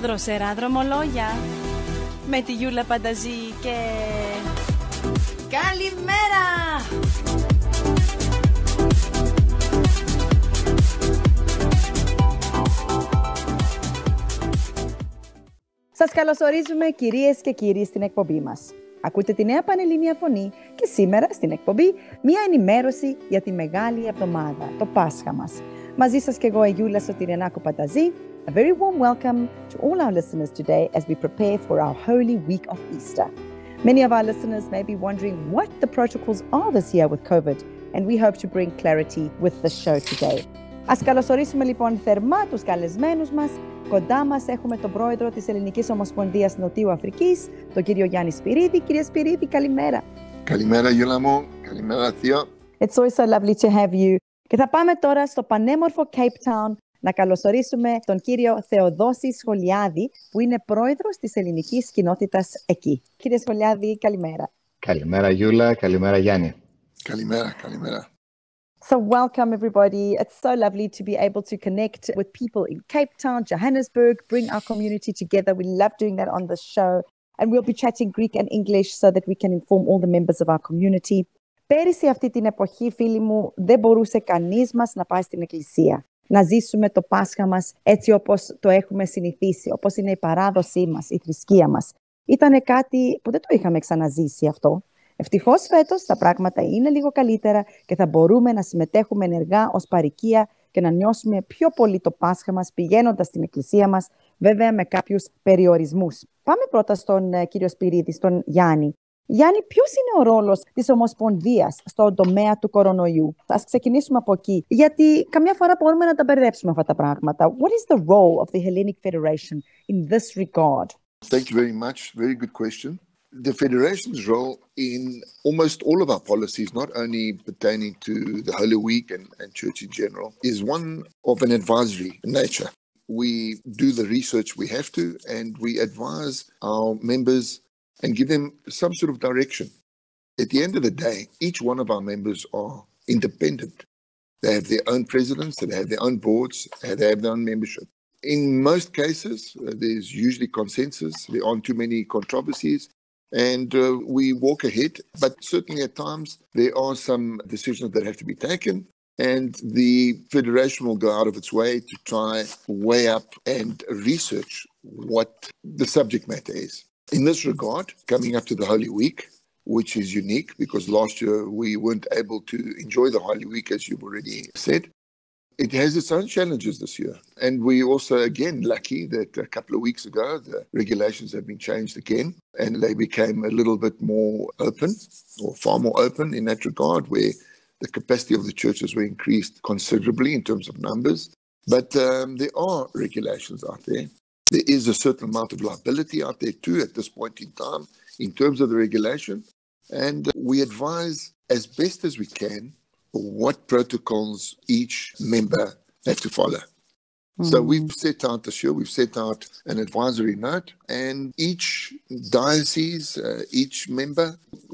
δροσερά δρομολόγια με τη Γιούλα Πανταζή και... Καλημέρα! Σας καλωσορίζουμε κυρίες και κύριοι στην εκπομπή μας. Ακούτε τη νέα πανελλήνια φωνή και σήμερα στην εκπομπή μία ενημέρωση για τη μεγάλη εβδομάδα, το Πάσχα μας. Μαζί σας και εγώ η Γιούλα Σωτηριανάκου Πανταζή. A very warm welcome to all our listeners today as we prepare for our Holy Week of Easter. Many of our listeners may be wondering what the protocols are this year with COVID, and we hope to bring clarity with the show today. Ας καλωσορίσουμε λοιπόν θερμά τους καλεσμένους μας. Κοντά μας έχουμε τον πρόεδρο της Ελληνικής Ομοσπονδίας Νοτιού Αφρικής, τον κύριο Γιάννη Σπυρίδη. Κύριε Σπυρίδη, καλημέρα. Καλημέρα Γιούλα μου, καλημέρα Θεία. It's always so lovely to have you. Και θα πάμε τώρα στο πανέμορφο Cape Town να καλωσορίσουμε τον κύριο Θεοδόση Σχολιάδη, που είναι πρόεδρος της ελληνικής κοινότητας εκεί. Κύριε Σχολιάδη, καλημέρα. Καλημέρα Γιούλα, καλημέρα Γιάννη. Καλημέρα, καλημέρα. So welcome everybody. It's so lovely to be able to connect with people in Cape Town, Johannesburg, bring our community together. We love doing that on the show. And we'll be chatting Greek and English so that we can inform all the members of our community. Πέρυσι αυτή την εποχή, φίλοι μου, δεν μπορούσε κανείς μας να πάει στην εκκλησία. Να ζήσουμε το Πάσχα μας έτσι όπως το έχουμε συνηθίσει, όπως είναι η παράδοσή μας, η θρησκεία μας. Ήταν κάτι που δεν το είχαμε ξαναζήσει αυτό. Ευτυχώς φέτος τα πράγματα είναι λίγο καλύτερα και θα μπορούμε να συμμετέχουμε ενεργά ως παροικία και να νιώσουμε πιο πολύ το Πάσχα μας πηγαίνοντας στην εκκλησία μας, βέβαια με κάποιους περιορισμούς. Πάμε πρώτα στον κύριο Σπυρίδη, στον Γιάννη. Γιάννη, ποιος είναι ο ρόλος της Ομοσπονδίας στον τομέα του κορονοϊού? Ας ξεκινήσουμε από εκεί, γιατί καμιά φορά μπορούμε να τα μπερδέψουμε αυτά τα πράγματα. What is the role of the Hellenic Federation in this regard? Thank you very much. Very good question. The Federation's role in almost all of our policies, not only pertaining to the Holy Week and Church in general, is one of an advisory nature. We do the research we have to, and we advise our members and give them some sort of direction. At the end of the day, each one of our members are independent. They have their own presidents, they have their own boards, they have their own membership. In most cases, there's usually consensus. There aren't too many controversies. And we walk ahead, but certainly at times there are some decisions that have to be taken, and the Federation will go out of its way to try weigh up and research what the subject matter is. In this regard, coming up to the Holy Week, which is unique because last year we weren't able to enjoy the Holy Week, as you've already said, it has its own challenges this year. And we also, again, lucky that a couple of weeks ago, the regulations have been changed again, and they became a little bit more open, or far more open in that regard, where the capacity of the churches were increased considerably in terms of numbers. But there are regulations out there. There is a certain amount of liability out there too at this point in time in terms of the regulation. And we advise as best as we can what protocols each member have to follow. Mm-hmm. So we've set out this year, we've set out an advisory note, and each diocese, each member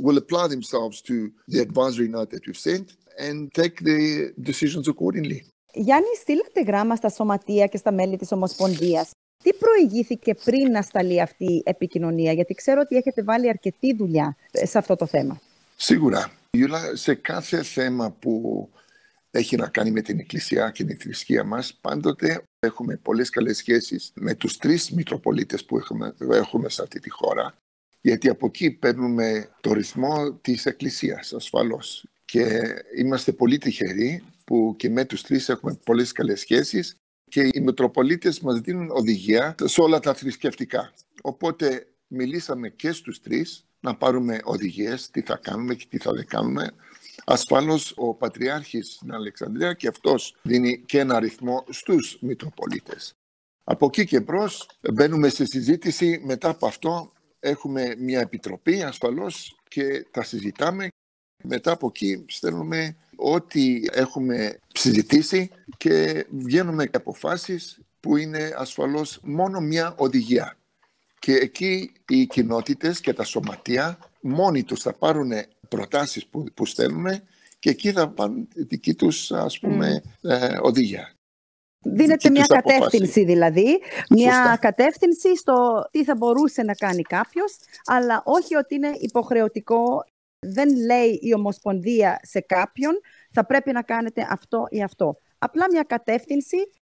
will apply themselves to the advisory note that we've sent and take their decisions accordingly. Γιάννη, στείλατε γράμμα στα σωματεία και στα μέλη της Ομοσπονδίας. Τι προηγήθηκε πριν να σταλεί αυτή η επικοινωνία, γιατί ξέρω ότι έχετε βάλει αρκετή δουλειά σε αυτό το θέμα. Σίγουρα. Γιούλα, σε κάθε θέμα που έχει να κάνει με την Εκκλησία και την θρησκεία μας, πάντοτε έχουμε πολλές καλές σχέσεις με τους τρεις Μητροπολίτες που έχουμε σε αυτή τη χώρα, γιατί από εκεί παίρνουμε το ρυθμό της Εκκλησίας, ασφαλώς. Και είμαστε πολύ τυχεροί που και με τους τρεις έχουμε πολλές καλές σχέσεις και οι Μητροπολίτες μας δίνουν οδηγία σε όλα τα θρησκευτικά. Οπότε μιλήσαμε και στους τρεις, να πάρουμε οδηγίες, τι θα κάνουμε και τι θα δεν κάνουμε. Ασφαλώς ο Πατριάρχης στην Αλεξανδρία και αυτός δίνει και ένα αριθμό στους Μητροπολίτες. Από εκεί και μπρος μπαίνουμε σε συζήτηση. Μετά από αυτό έχουμε μια επιτροπή ασφαλώς και τα συζητάμε. Μετά από εκεί στέλνουμε ό,τι έχουμε συζητήσει και βγαίνουμε αποφάσεις που είναι ασφαλώς μόνο μια οδηγία. Και εκεί οι κοινότητες και τα σωματεία μόνοι τους θα πάρουν προτάσεις που στέλνουμε και εκεί θα πάρουν δική τους, οδηγία. Δίνεται μια κατεύθυνση δηλαδή, μια κατεύθυνση στο τι θα μπορούσε να κάνει κάποιος, αλλά όχι ότι είναι υποχρεωτικό. Δεν λέει η Ομοσπονδία σε κάποιον θα πρέπει να κάνετε αυτό ή αυτό. Απλά μια κατεύθυνση.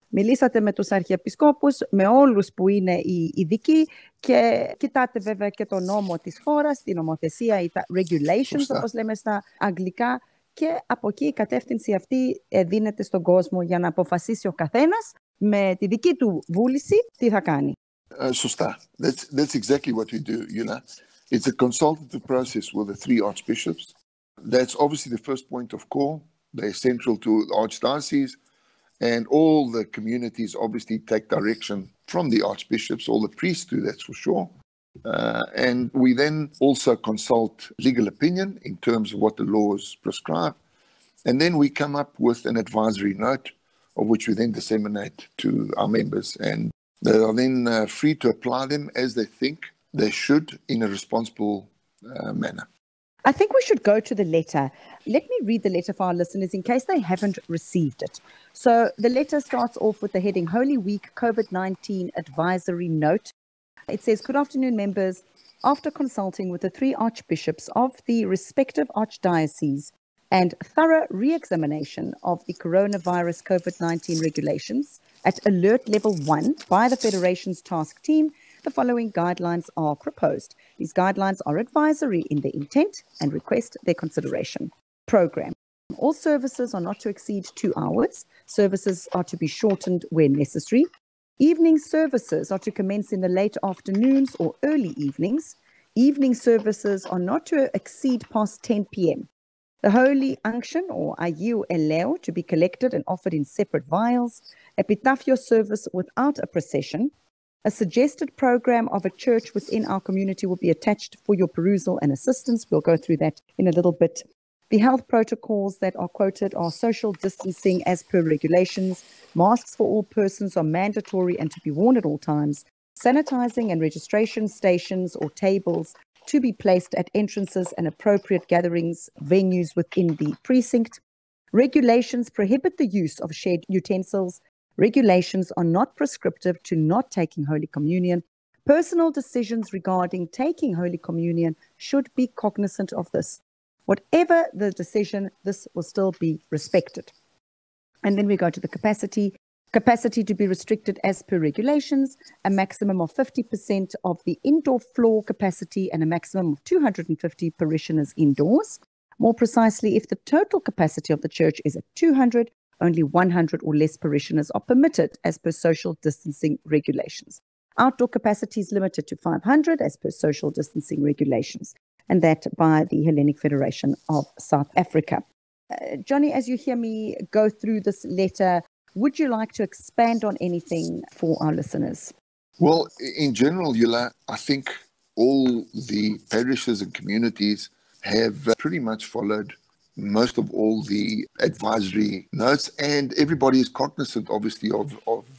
Μιλήσατε με τους αρχιεπισκόπους, με όλους που είναι οι ειδικοί και κοιτάτε βέβαια και τον νόμο της χώρας, την νομοθεσία ή τα regulations, όπως λέμε στα αγγλικά, και από εκεί η κατεύθυνση αυτή δίνεται στον κόσμο για να αποφασίσει ο καθένας με τη δική του βούληση τι θα κάνει. Σωστά. That's exactly what we do, Yuna. It's a consultative process with the three archbishops. That's obviously the first point of call. They're central to the archdiocese. And all the communities obviously take direction from the archbishops, all the priests do, that's for sure. And we then also consult legal opinion in terms of what the laws prescribe. And then we come up with an advisory note, of which we then disseminate to our members. And they are then free to apply them as they think they should in a responsible manner. I think we should go to the letter. Let me read the letter for our listeners in case they haven't received it. So the letter starts off with the heading, Holy Week COVID-19 Advisory Note. It says, good afternoon, members. After consulting with the three archbishops of the respective archdioceses and thorough re-examination of the coronavirus COVID-19 regulations at alert level 1 by the Federation's task team, the following guidelines are proposed. These guidelines are advisory in their intent and request their consideration. Program. All services are not to exceed 2 hours. Services are to be shortened where necessary. Evening services are to commence in the late afternoons or early evenings. Evening services are not to exceed past 10 p.m. The Holy Unction, or Ayu Eleo, to be collected and offered in separate vials. Epitaphio service without a procession. A suggested program of a church within our community will be attached for your perusal and assistance. We'll go through that in a little bit. The health protocols that are quoted are social distancing as per regulations. Masks for all persons are mandatory and to be worn at all times. Sanitizing and registration stations or tables to be placed at entrances and appropriate gatherings venues within the precinct. Regulations prohibit the use of shared utensils. Regulations are not prescriptive to not taking Holy Communion. Personal decisions regarding taking Holy Communion should be cognizant of this. Whatever the decision, this will still be respected. And then we go to the capacity. Capacity to be restricted as per regulations, a maximum of 50% of the indoor floor capacity and a maximum of 250 parishioners indoors. More precisely, if the total capacity of the church is at 200, only 100 or less parishioners are permitted as per social distancing regulations. Outdoor capacity is limited to 500 as per social distancing regulations, and that by the Hellenic Federation of South Africa. Johnny, as you hear me go through this letter, would you like to expand on anything for our listeners? Well, in general, Yula, I think all the parishes and communities have pretty much followed most of all the advisory notes, and everybody is cognizant, obviously, of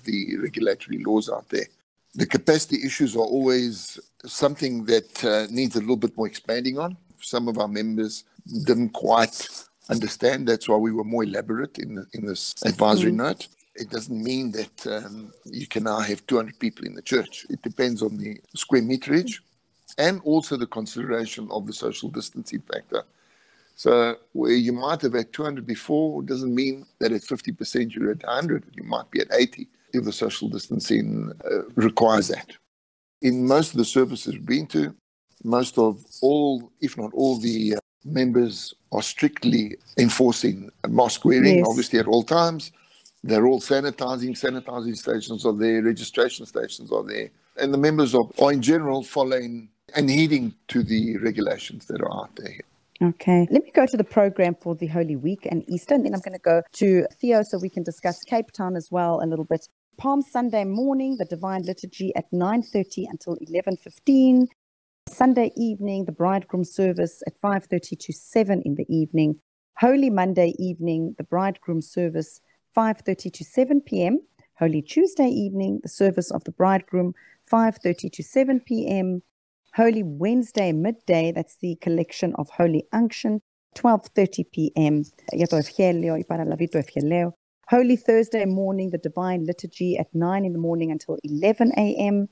the regulatory laws out there. The capacity issues are always something that needs a little bit more expanding on. Some of our members didn't quite understand. That's why we were more elaborate in this advisory note. It doesn't mean that you can now have 200 people in the church. It depends on the square meterage and also the consideration of the social distancing factor. So where you might have had 200 before doesn't mean that at 50% you're at 100. You might be at 80 if the social distancing requires that. In most of the services we've been to, most of all, if not all, the members are strictly enforcing mask wearing, obviously, at all times. They're all sanitizing. Sanitizing stations are there. Registration stations are there. And the members are in general following and heeding to the regulations that are out there. Okay. Let me go to the program for the Holy Week and Easter, and then I'm going to go to Theo so we can discuss Cape Town as well a little bit. Palm Sunday morning, the Divine Liturgy at 9:30 until 11:15. Sunday evening, the Bridegroom Service at 5:30 to 7 in the evening. Holy Monday evening, the Bridegroom Service 5:30 to 7 p.m. Holy Tuesday evening, the Service of the Bridegroom 5:30 to 7 p.m. Holy Wednesday midday, that's the collection of Holy Unction, 12:30 p.m. Holy Thursday morning, the Divine Liturgy at 9 in the morning until 11 a.m.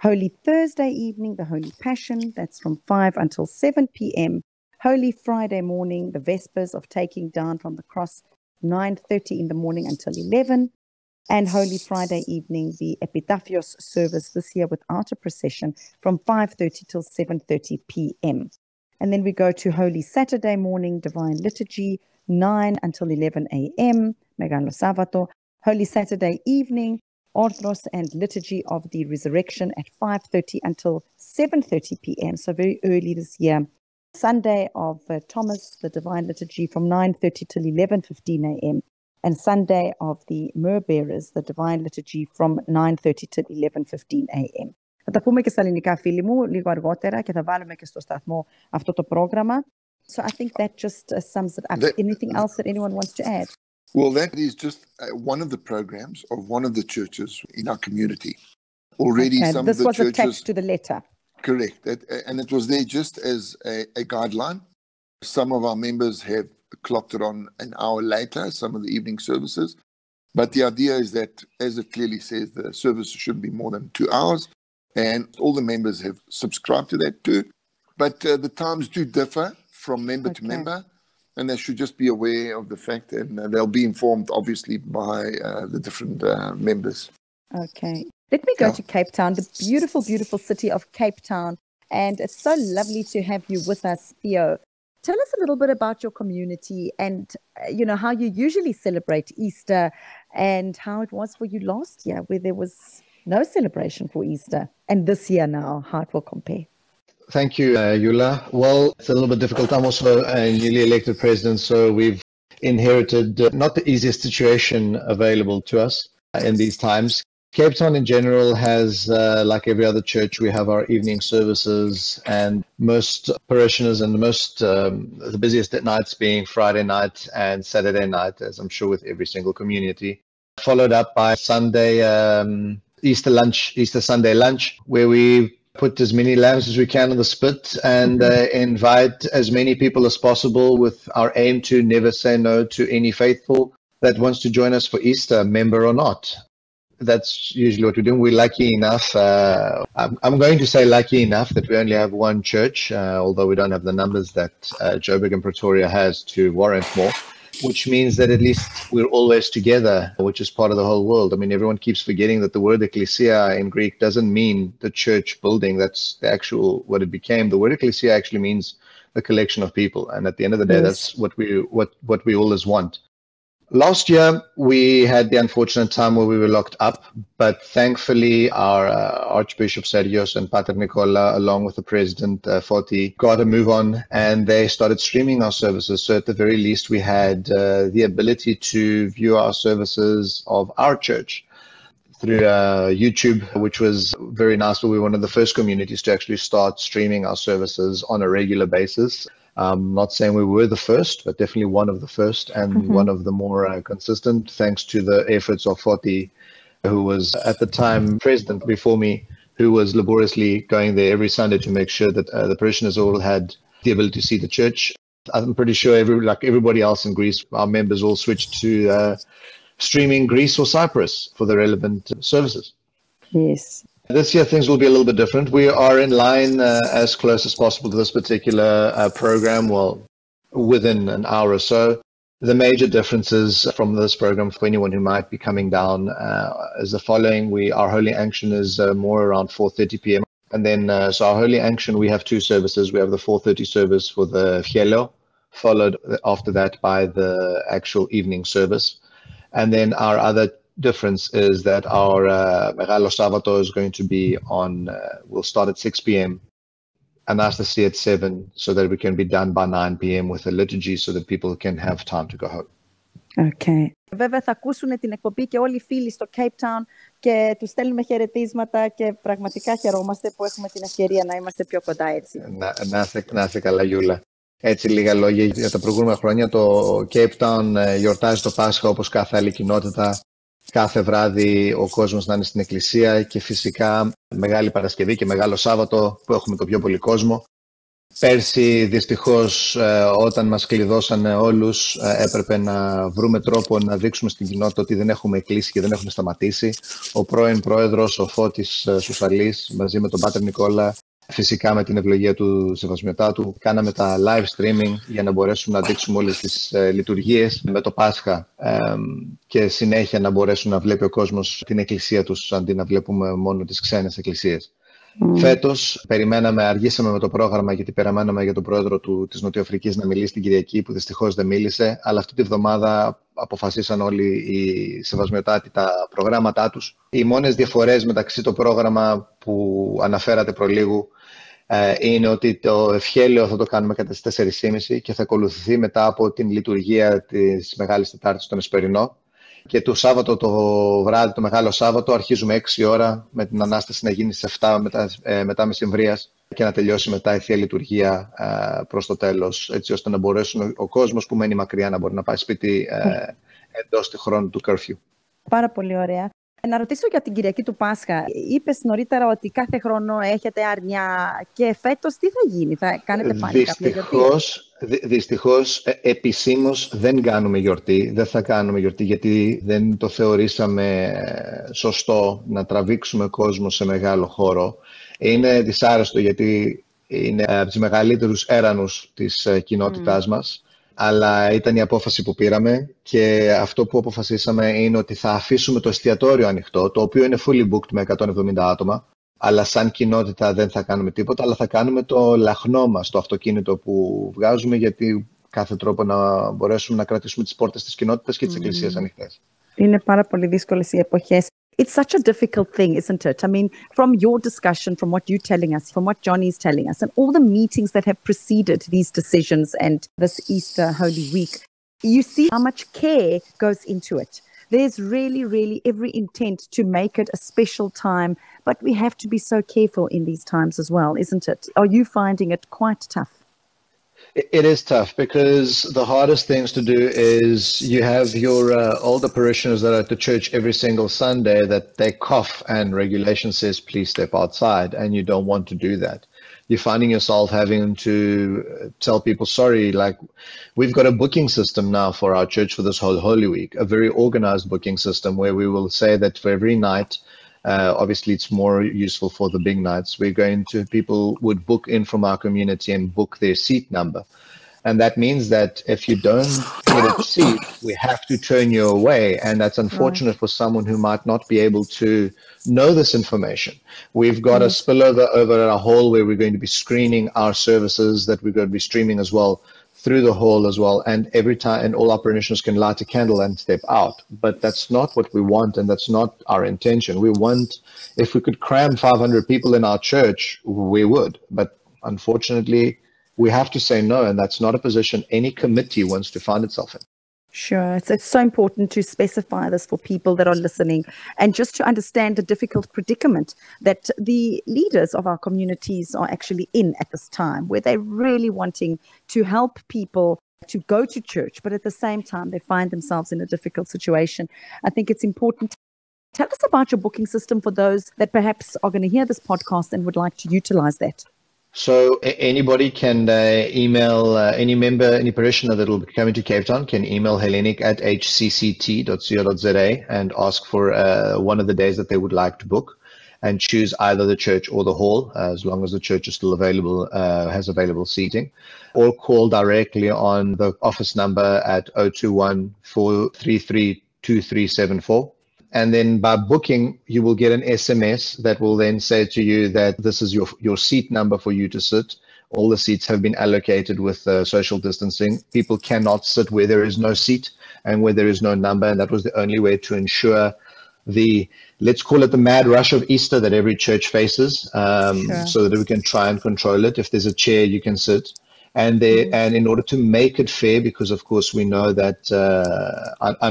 Holy Thursday evening, the Holy Passion, that's from 5 until 7 p.m. Holy Friday morning, the Vespers of Taking Down from the Cross, 9:30 in the morning until 11. And Holy Friday evening, the Epitaphios service this year without a procession from 5:30 till 7:30 p.m. And then we go to Holy Saturday morning, Divine Liturgy, 9 until 11 a.m., Megalo Sabato. Holy Saturday evening, Orthros and Liturgy of the Resurrection at 5:30 until 7:30 p.m., so very early this year. Sunday of Thomas, the Divine Liturgy from 9:30 till 11:15 a.m. And Sunday of the Myrrh Bearers, the Divine Liturgy from 9:30 till 11:15 a.m. Θα τα πούμε και στα ελληνικά, φίλοι μου, λίγο αργότερα και θα βάλουμε και στο σταθμό αυτό το πρόγραμμα. So I think that just sums it up. Anything else that anyone wants to add? Well, that is just one of the programs of one of the churches in our community. Already okay, some of the churches... This was attached to the letter. Correct. And it was there just as a guideline. Some of our members have clocked it on an hour later, some of the evening services. But the idea is that, as it clearly says, the service shouldn't be more than 2 hours. And all the members have subscribed to that too. But the times do differ from member to member. And they should just be aware of the fact, and they'll be informed, obviously, by the different members. Okay. Let me go to Cape Town, the beautiful, beautiful city of Cape Town. And it's so lovely to have you with us, Theo. Tell us a little bit about your community and, you know, how you usually celebrate Easter and how it was for you last year, where there was no celebration for Easter, and this year now, how it will compare. Thank you, Yula. Well, it's a little bit difficult. I'm also a newly elected president, so we've inherited not the easiest situation available to us in these times. Cape Town in general has, like every other church, we have our evening services, and most parishioners and the busiest nights being Friday night and Saturday night, as I'm sure with every single community, followed up by Sunday Easter Sunday lunch, where we put as many lambs as we can on the spit and invite as many people as possible with our aim to never say no to any faithful that wants to join us for Easter, member or not. That's usually what we're doing. We're lucky enough. I'm going to say lucky enough that we only have one church, although we don't have the numbers that Joburg and Pretoria has to warrant more, which means that at least we're always together, which is part of the whole world. I mean, everyone keeps forgetting that the word ecclesia in Greek doesn't mean the church building. That's the actual what it became. The word ecclesia actually means the collection of people. And at the end of the day, that's what we always want. Last year, we had the unfortunate time where we were locked up, but thankfully our Archbishop Sergios and Pater Nicola, along with the President Foti, got a move on and they started streaming our services. So at the very least, we had the ability to view our services of our church through YouTube, which was very nice. We were one of the first communities to actually start streaming our services on a regular basis. I'm not saying we were the first, but definitely one of the first and one of the more consistent, thanks to the efforts of Foti, who was at the time president before me, who was laboriously going there every Sunday to make sure that the parishioners all had the ability to see the church. I'm pretty sure, like everybody else in Greece, our members all switched to streaming Greece or Cyprus for the relevant services. Yes. This year, things will be a little bit different. We are in line as close as possible to this particular program, well, within an hour or so. The major differences from this program for anyone who might be coming down is the following. Our Holy Anction is more around 4:30 p.m. And then, so our Holy Anction, we have two services. We have the 4:30 service for the Fielo, followed after that by the actual evening service. And then our other difference is that our Megalo Sabato is going to be on, we'll start at 6 p.m. and ask to see at 7 so that we can be done by 9 p.m. with a liturgy so that people can have time to go home. Okay. Βέβαια θα ακούσουν την εκπομπή και όλοι οι φίλοι στο Cape Town και τους στέλνουμε χαιρετίσματα και πραγματικά χαιρόμαστε που έχουμε την ευκαιρία να είμαστε πιο κοντά έτσι. Να είστε καλά, Γιούλα. Έτσι λίγα λόγια για τα προηγούμενα χρόνια. Το Cape Town γιορτάζει το Πάσχα όπως κάθε άλλη κοινότητα. Κάθε βράδυ ο κόσμος να είναι στην εκκλησία και φυσικά Μεγάλη Παρασκευή και Μεγάλο Σάββατο που έχουμε το πιο πολύ κόσμο. Πέρσι, δυστυχώς, όταν μας κλειδώσανε όλους, έπρεπε να βρούμε τρόπο να δείξουμε στην κοινότητα ότι δεν έχουμε κλείσει και δεν έχουμε σταματήσει. Ο πρώην πρόεδρος, ο Φώτης Σουσαλής, μαζί με τον Πάτερ Νικόλα, φυσικά με την ευλογία του Σεβασμιωτάτου, κάναμε τα live streaming για να μπορέσουμε να δείξουμε όλες τις λειτουργίες με το Πάσχα και συνέχεια να μπορέσουν να βλέπει ο κόσμος την εκκλησία τους, αντί να βλέπουμε μόνο τις ξένες εκκλησίες. Φέτος, αργήσαμε με το πρόγραμμα, γιατί περιμέναμε για τον πρόεδρο της Νοτιοαφρικής να μιλήσει την Κυριακή, που δυστυχώς δεν μίλησε, αλλά αυτή τη βδομάδα αποφασίσαν όλοι οι σεβασμιωτάτοι τα προγράμματά τους. Οι μόνες διαφορές μεταξύ το πρόγραμμα που αναφέρατε προλίγου είναι ότι το ευχέλαιο θα το κάνουμε κατά τις 4.30 και θα ακολουθηθεί μετά από την λειτουργία της Μεγάλης Τετάρτης στον Εσπερινό. Και το Σάββατο το βράδυ, το Μεγάλο Σάββατο, αρχίζουμε 6 ώρα με την Ανάσταση να γίνει στις 7 μετά μεσημβρίας και να τελειώσει μετά η Θεία Λειτουργία προς το τέλος, έτσι ώστε να μπορέσουν ο κόσμος που μένει μακριά να μπορεί να πάει σπίτι εντός του χρόνου του curfew. Πάρα πολύ ωραία. Να ρωτήσω για την Κυριακή του Πάσχα. Είπες νωρίτερα ότι κάθε χρόνο έχετε αρνιά και φέτος τι θα γίνει, θα κάνετε πάλι Δυστυχώς, επισήμως δεν κάνουμε γιορτή. Δεν θα κάνουμε γιορτή, γιατί δεν το θεωρήσαμε σωστό να τραβήξουμε κόσμο σε μεγάλο χώρο. Είναι δυσάρεστο, γιατί είναι από τους μεγαλύτερους έρανους της κοινότητάς μας. Αλλά ήταν η απόφαση που πήραμε και αυτό που αποφασίσαμε είναι ότι θα αφήσουμε το εστιατόριο ανοιχτό, το οποίο είναι fully booked με 170 άτομα. Αλλά σαν κοινότητα δεν θα κάνουμε τίποτα, αλλά θα κάνουμε το λαχνό μας, το αυτοκίνητο που βγάζουμε, γιατί κάθε τρόπο να μπορέσουμε να κρατήσουμε τις πόρτες της κοινότητας και της εκκλησίας ανοιχτές. Είναι πάρα πολύ δύσκολες οι εποχές. It's such a difficult thing, isn't it? I mean, from your discussion, from what you're telling us, from what Johnny is telling us, and all the meetings that have preceded these decisions and this Easter Holy Week, you see how much care goes into it. There's really, really every intent to make it a special time, but we have to be so careful in these times as well, isn't it? Are you finding it quite tough? It is tough, because the hardest things to do is you have your older parishioners that are at the church every single Sunday that they cough and regulation says, please step outside, and you don't want to do that. You're finding yourself having to tell people, sorry, like we've got a booking system now for our church for this whole Holy Week, a very organized booking system where we will say that for every night, obviously it's more useful for the big nights. We're going to, people would book in from our community and book their seat number. And that means that if you don't get a seat, we have to turn you away. And that's unfortunate for someone who might not be able to know this information. We've got a spillover over our hall where we're going to be screening our services that we're going to be streaming as well through the hall as well. And every time, and all our parishioners can light a candle and step out. But that's not what we want, and that's not our intention. We want, if we could cram 500 people in our church, we would. But unfortunately, we have to say no, and that's not a position any committee wants to find itself in. Sure. It's so important to specify this for people that are listening and just to understand the difficult predicament that the leaders of our communities are actually in at this time, where they're really wanting to help people to go to church, but at the same time, they find themselves in a difficult situation. I think it's important. Tell us about your booking system for those that perhaps are going to hear this podcast and would like to utilize that. So anybody can email, any member, any parishioner that will be coming to Cape Town can email hellenic@hcct.co.za and ask for one of the days that they would like to book and choose either the church or the hall, as long as the church is still available, has available seating, or call directly on the office number at 021-433-2374. And then by booking, you will get an SMS that will then say to you that this is your seat number for you to sit. All the seats have been allocated with social distancing. People cannot sit where there is no seat and where there is no number. And that was the only way to ensure the, let's call it the mad rush of Easter that every church faces, so that we can try and control it. If there's a chair, you can sit. And they, and in order to make it fair, because of course we know that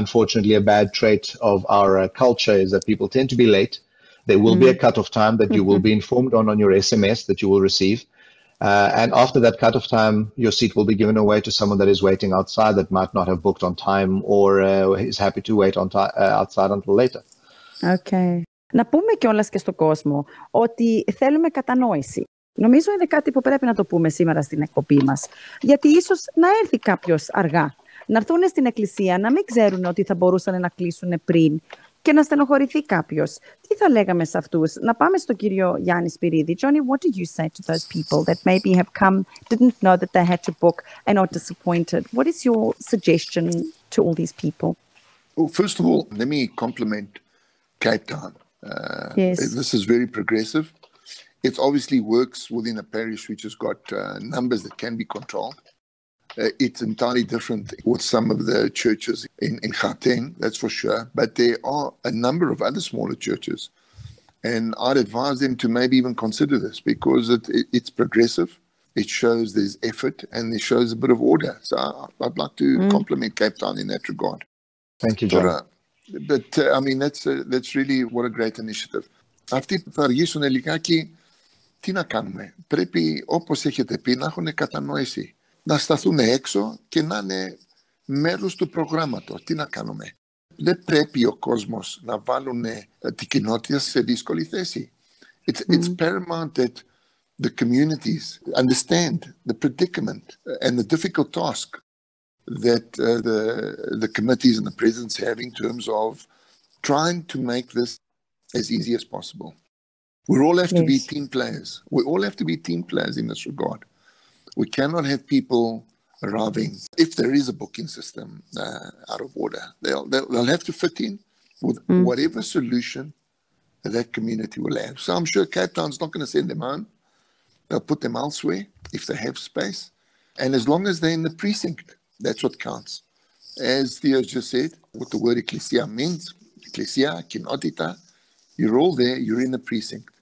unfortunately a bad trait of our culture is that people tend to be late. There will be a cutoff time that you will be informed on your SMS that you will receive. And after that cutoff time, your seat will be given away to someone that is waiting outside that might not have booked on time or is happy to wait on outside until later. Okay. Να πούμε κιόλας και στον κόσμο ότι θέλουμε κατανόηση. Νομίζω είναι κάτι που πρέπει να το πούμε σήμερα στην εκπομπή μας. Γιατί ίσως να έρθει κάποιος αργά, να έρθουν στην εκκλησία, να μην ξέρουν ότι θα μπορούσαν να κλείσουν πριν και να στενοχωρηθεί κάποιος. Τι θα λέγαμε σε αυτούς? Να πάμε στον κύριο Γιάννη Σπυρίδη. Johnny, what did you say to those people that maybe have come, didn't know that they had to book and are disappointed? What is your suggestion to all these people? Well, first of all, let me compliment Cape Town. Yes. This is very progressive. It obviously works within a parish which has got numbers that can be controlled. It's entirely different with some of the churches in Gauteng, that's for sure. But there are a number of other smaller churches. And I'd advise them to maybe even consider this because it's progressive. It shows there's effort and it shows a bit of order. So I'd like to compliment Cape Town in that regard. Thank you, John. But I mean, that's really what a great initiative. Αυτοί θα αργήσουν λιγάκι, τι να κάνουμε. Πρέπει, όπως έχετε πει, να έχουν κατανόηση. Να σταθούν έξω και να είναι μέλος του προγράμματος. Τι να κάνουμε. Δεν πρέπει ο κόσμος να βάλουν την κοινότητα σε δύσκολη θέση. It's paramount that the communities understand the predicament and the difficult task that the committees and the presidents have in terms of trying to make this as easy as possible. We all have to be team players. We all have to be team players in this regard. We cannot have people arriving, if there is a booking system, out of order. They'll have to fit in with whatever solution that community will have. So I'm sure Cape Town's not going to send them home. They'll put them elsewhere if they have space. And as long as they're in the precinct, that's what counts. As Theo just said, what the word ecclesia means, ecclesia, kinotita, you're all there, you're in the precinct,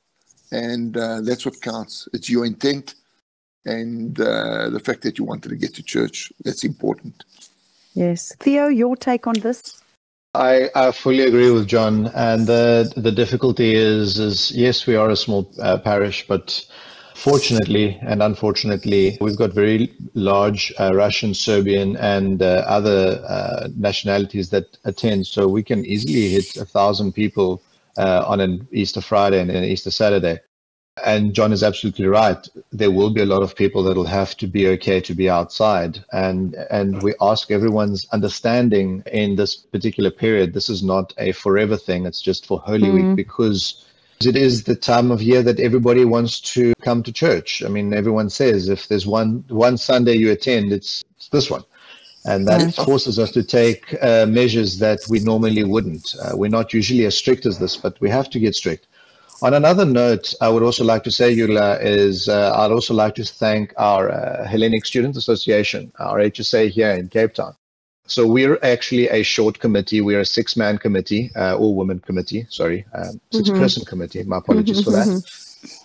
and that's what counts. It's your intent and the fact that you wanted to get to church. That's important. Yes. Theo, your take on this? I fully agree with John, and the difficulty is yes, we are a small parish, but fortunately and unfortunately, we've got very large Russian, Serbian and other nationalities that attend, so we can easily hit 1,000 people on an Easter Friday and an Easter Saturday. And John is absolutely right. There will be a lot of people that will have to be okay to be outside. And we ask everyone's understanding in this particular period. This is not a forever thing. It's just for Holy Week, because it is the time of year that everybody wants to come to church. I mean, everyone says if there's one Sunday you attend, it's this one. And that forces us to take measures that we normally wouldn't. We're not usually as strict as this, but we have to get strict. On another note, I would also like to say, Yula, is I'd also like to thank our Hellenic Student Association, our HSA here in Cape Town. So we're actually a short committee. We're a six-man committee, all-woman committee, sorry, six-person committee. My apologies for that.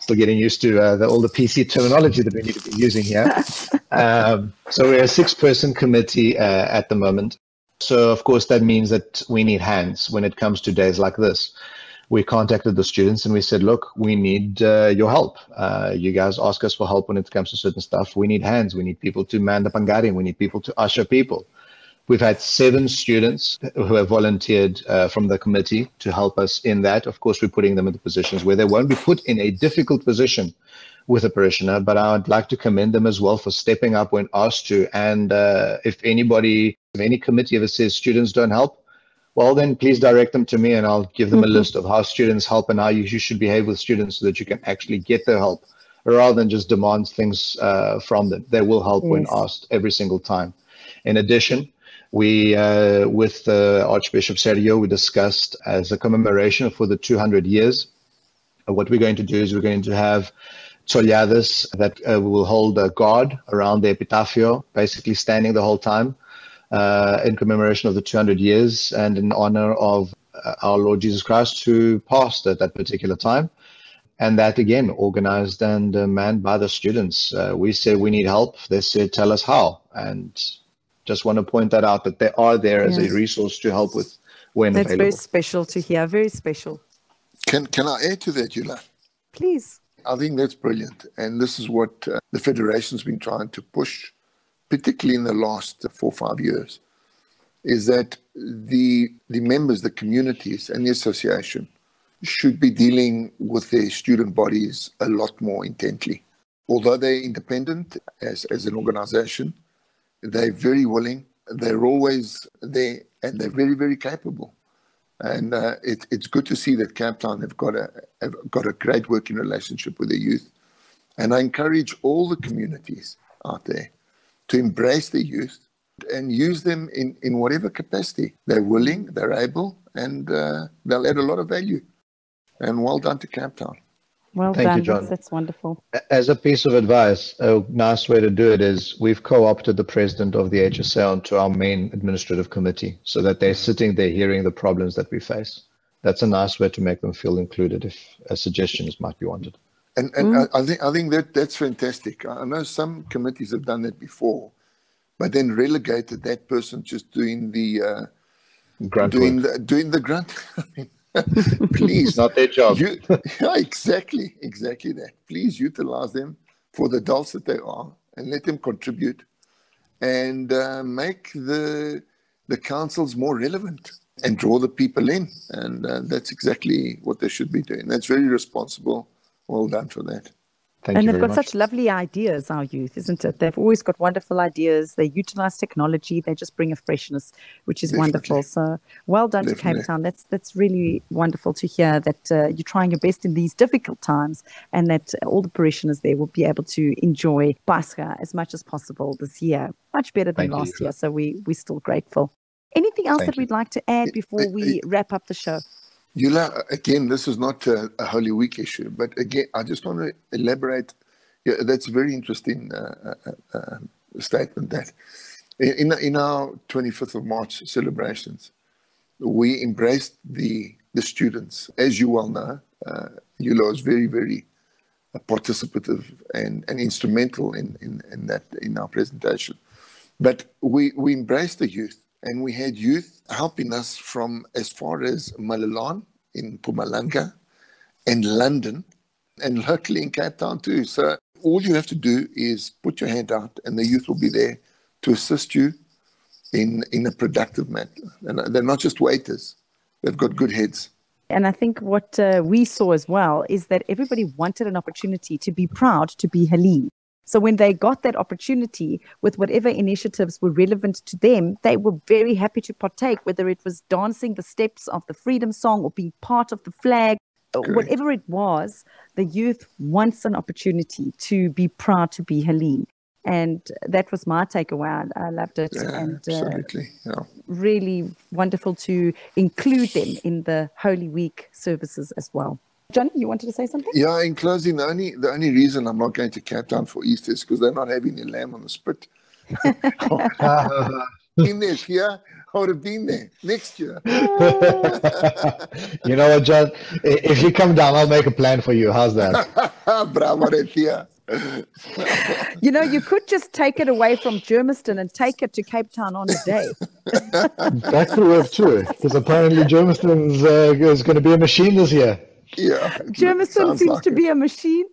Still getting used to all the PC terminology that we need to be using here. So we're a six-person committee at the moment. So, of course, that means that we need hands when it comes to days like this. We contacted the students and we said, look, we need your help. You guys ask us for help when it comes to certain stuff. We need hands. We need people to man the pangari. We need people to usher people. We've had 7 students who have volunteered from the committee to help us in that. Of course, we're putting them in the positions where they won't be put in a difficult position with a parishioner, but I would like to commend them as well for stepping up when asked to. And if any committee ever says students don't help, well, then please direct them to me and I'll give them a list of how students help and how you should behave with students so that you can actually get their help rather than just demand things from them. They will help when asked every single time. In addition, we, with Archbishop Sergios, we discussed as a commemoration for the 200 years, what we're going to do is we're going to have Tsoliadas that will hold a guard around the epitaphio, basically standing the whole time in commemoration of the 200 years and in honor of our Lord Jesus Christ who passed at that particular time. And that, again, organized and manned by the students. We say we need help. They say, tell us how. And just want to point that out, that they are there as a resource to help with when available. That's very special to hear, very special. Can I add to that, Yula? Please. I think that's brilliant. And this is what the Federation's been trying to push, particularly in the last 4 or 5 years, is that the members, the communities and the association should be dealing with their student bodies a lot more intently. although they're independent as an organization, they're very willing. They're always there, and they're very, very capable. And it's good to see that Cape Town have got a great working relationship with the youth. And I encourage all the communities out there to embrace the youth and use them in whatever capacity. They're willing, they're able, and they'll add a lot of value. And well done to Cape Town. Well done. Thank you, John. That's wonderful. As a piece of advice, a nice way to do it is we've co-opted the president of the HSA onto our main administrative committee so that they're sitting there hearing the problems that we face. That's a nice way to make them feel included if suggestions might be wanted. And I think that's fantastic. I know some committees have done that before, but then relegated that person just doing the grunt doing the grunt. I mean, please, it's not their job. Yeah, exactly that. Please utilize them for the adults that they are, and let them contribute, and make the councils more relevant and draw the people in. And that's exactly what they should be doing. That's very responsible. Well done for that. Thank you very much. And they've got such lovely ideas, our youth, isn't it? They've always got wonderful ideas. They utilize technology. They just bring a freshness, which is wonderful. So well done to Cape Town. That's really wonderful to hear that you're trying your best in these difficult times, and that all the parishioners there will be able to enjoy Pascha as much as possible this year. Much better than last year. So we're still grateful. Anything else that we'd like to add before we wrap up the show? Yula, again, this is not a Holy Week issue, but again, I just want to elaborate. Yeah, that's a very interesting statement. That in our 25th of March celebrations, we embraced the students. As you well know, Yula is very, very participative and instrumental in that in our presentation. But we embraced the youth. And we had youth helping us from as far as Malalaan in Pumalanga and London, and locally in Cape Town too. So all you have to do is put your hand out, and the youth will be there to assist you in a productive manner. And they're not just waiters. They've got good heads. And I think what we saw as well is that everybody wanted an opportunity to be proud to be Hellene. So when they got that opportunity with whatever initiatives were relevant to them, they were very happy to partake, whether it was dancing the steps of the freedom song or being part of the flag. Good. Whatever it was, the youth wants an opportunity to be proud to be Hellene. And that was my takeaway. I loved it. Yeah, and absolutely. Yeah. Really wonderful to include them in the Holy Week services as well. Johnny, you wanted to say something? Yeah, in closing, the only reason I'm not going to Cape Town for Easter is because they're not having their lamb on the spit. In this year, I would have been there. Next year. You know what, John? If you come down, I'll make a plan for you. How's that? Bravo, Ethia. You know, you could just take it away from Germiston and take it to Cape Town on a day. That could work too, because apparently Germiston is going to be a machine this year. Yeah, Germiston seems to be a machine.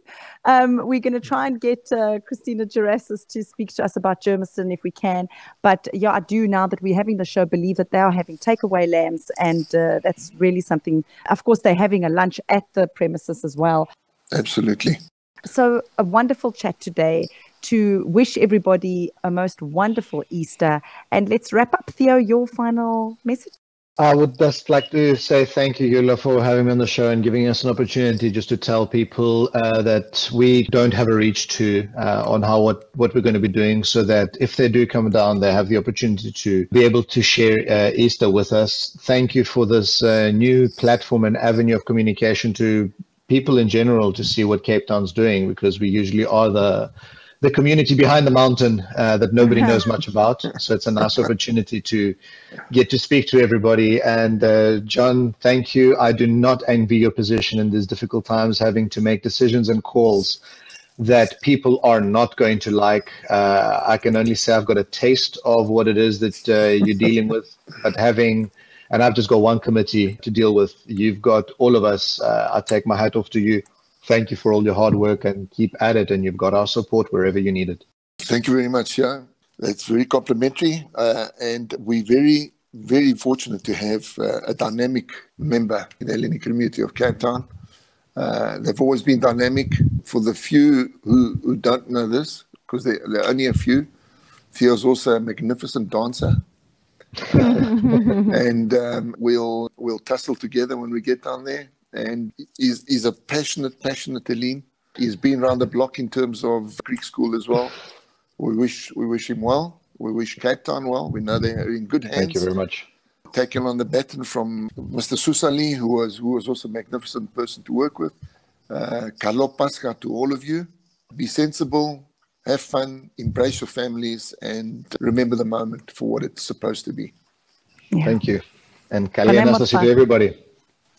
We're going to try and get Christina Gerasis to speak to us about Germiston if we can. But yeah, I do, now that we're having the show, believe that they are having takeaway lambs, and that's really something. Of course, they're having a lunch at the premises as well. Absolutely. So a wonderful chat today. To wish everybody a most wonderful Easter. And let's wrap up, Theo, your final message. I would just like to say thank you, Yula, for having me on the show and giving us an opportunity just to tell people that we don't have a reach to on how what we're going to be doing, so that if they do come down, they have the opportunity to be able to share Easter with us. Thank you for this new platform and avenue of communication to people in general to see what Cape Town's doing, because we usually are the community behind the mountain that nobody knows much about. So it's a nice opportunity to get to speak to everybody. And John, thank you. I do not envy your position in these difficult times, having to make decisions and calls that people are not going to like. I can only say I've got a taste of what it is that you're dealing with, but and I've just got one committee to deal with. You've got all of us. I take my hat off to you. Thank you for all your hard work, and keep at it. And you've got our support wherever you need it. Thank you very much. Yeah, that's very complimentary. And we're very, very fortunate to have a dynamic member in the Hellenic community of Cape Town. They've always been dynamic. For the few who don't know this, because there are only a few, Theo's also a magnificent dancer. And we'll tussle together when we get down there. And he's a passionate Hellene. He's been around the block in terms of Greek school as well. We wish him well. We wish Cape Town well. We know they're in good hands. Thank you very much. Taken on the baton from Mr. Sousalis, who was also a magnificent person to work with. Kalo Pascha to all of you. Be sensible, have fun, embrace your families, and remember the moment for what it's supposed to be. Yeah. Thank you. And καλή Ανάσταση to everybody.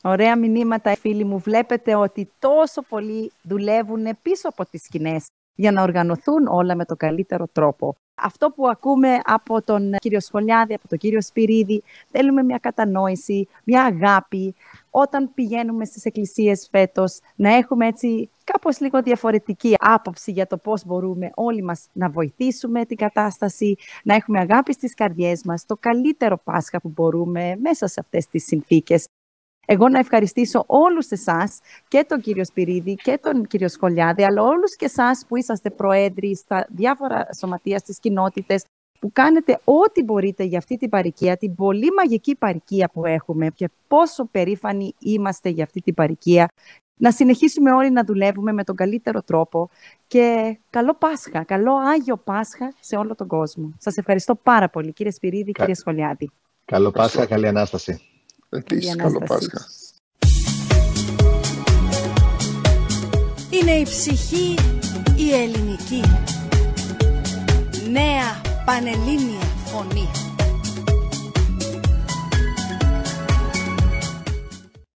Ωραία μηνύματα, φίλοι μου. Βλέπετε ότι τόσο πολλοί δουλεύουν πίσω από τις σκηνές για να οργανωθούν όλα με τον καλύτερο τρόπο. Αυτό που ακούμε από τον κύριο Σχολιάδη, από τον κύριο Σπυρίδη, θέλουμε μια κατανόηση, μια αγάπη. Όταν πηγαίνουμε στις εκκλησίες φέτος, να έχουμε έτσι κάπως λίγο διαφορετική άποψη για το πώς μπορούμε όλοι μας να βοηθήσουμε την κατάσταση, να έχουμε αγάπη στις καρδιές μας, το καλύτερο Πάσχα που μπορούμε μέσα σε αυτές τις συνθήκες. Εγώ να ευχαριστήσω όλους εσάς, και τον κύριο Σπυρίδη και τον κύριο Σχολιάδη, αλλά όλους και εσάς που είσαστε προέδροι στα διάφορα σωματεία, στις κοινότητες, που κάνετε ό,τι μπορείτε για αυτή την παροικία, την πολύ μαγική παροικία που έχουμε, και πόσο περήφανοι είμαστε για αυτή την παροικία. Να συνεχίσουμε όλοι να δουλεύουμε με τον καλύτερο τρόπο, και καλό Πάσχα, καλό Άγιο Πάσχα σε όλο τον κόσμο. Σας ευχαριστώ πάρα πολύ, κύριε Σπυρίδη, κύριε Σχολιάδη. Καλό Πάσχα, καλή Ανάσταση. Καλό Πάσχα. Είναι η ψυχή η ελληνική, νέα πανελλήνια φωνή.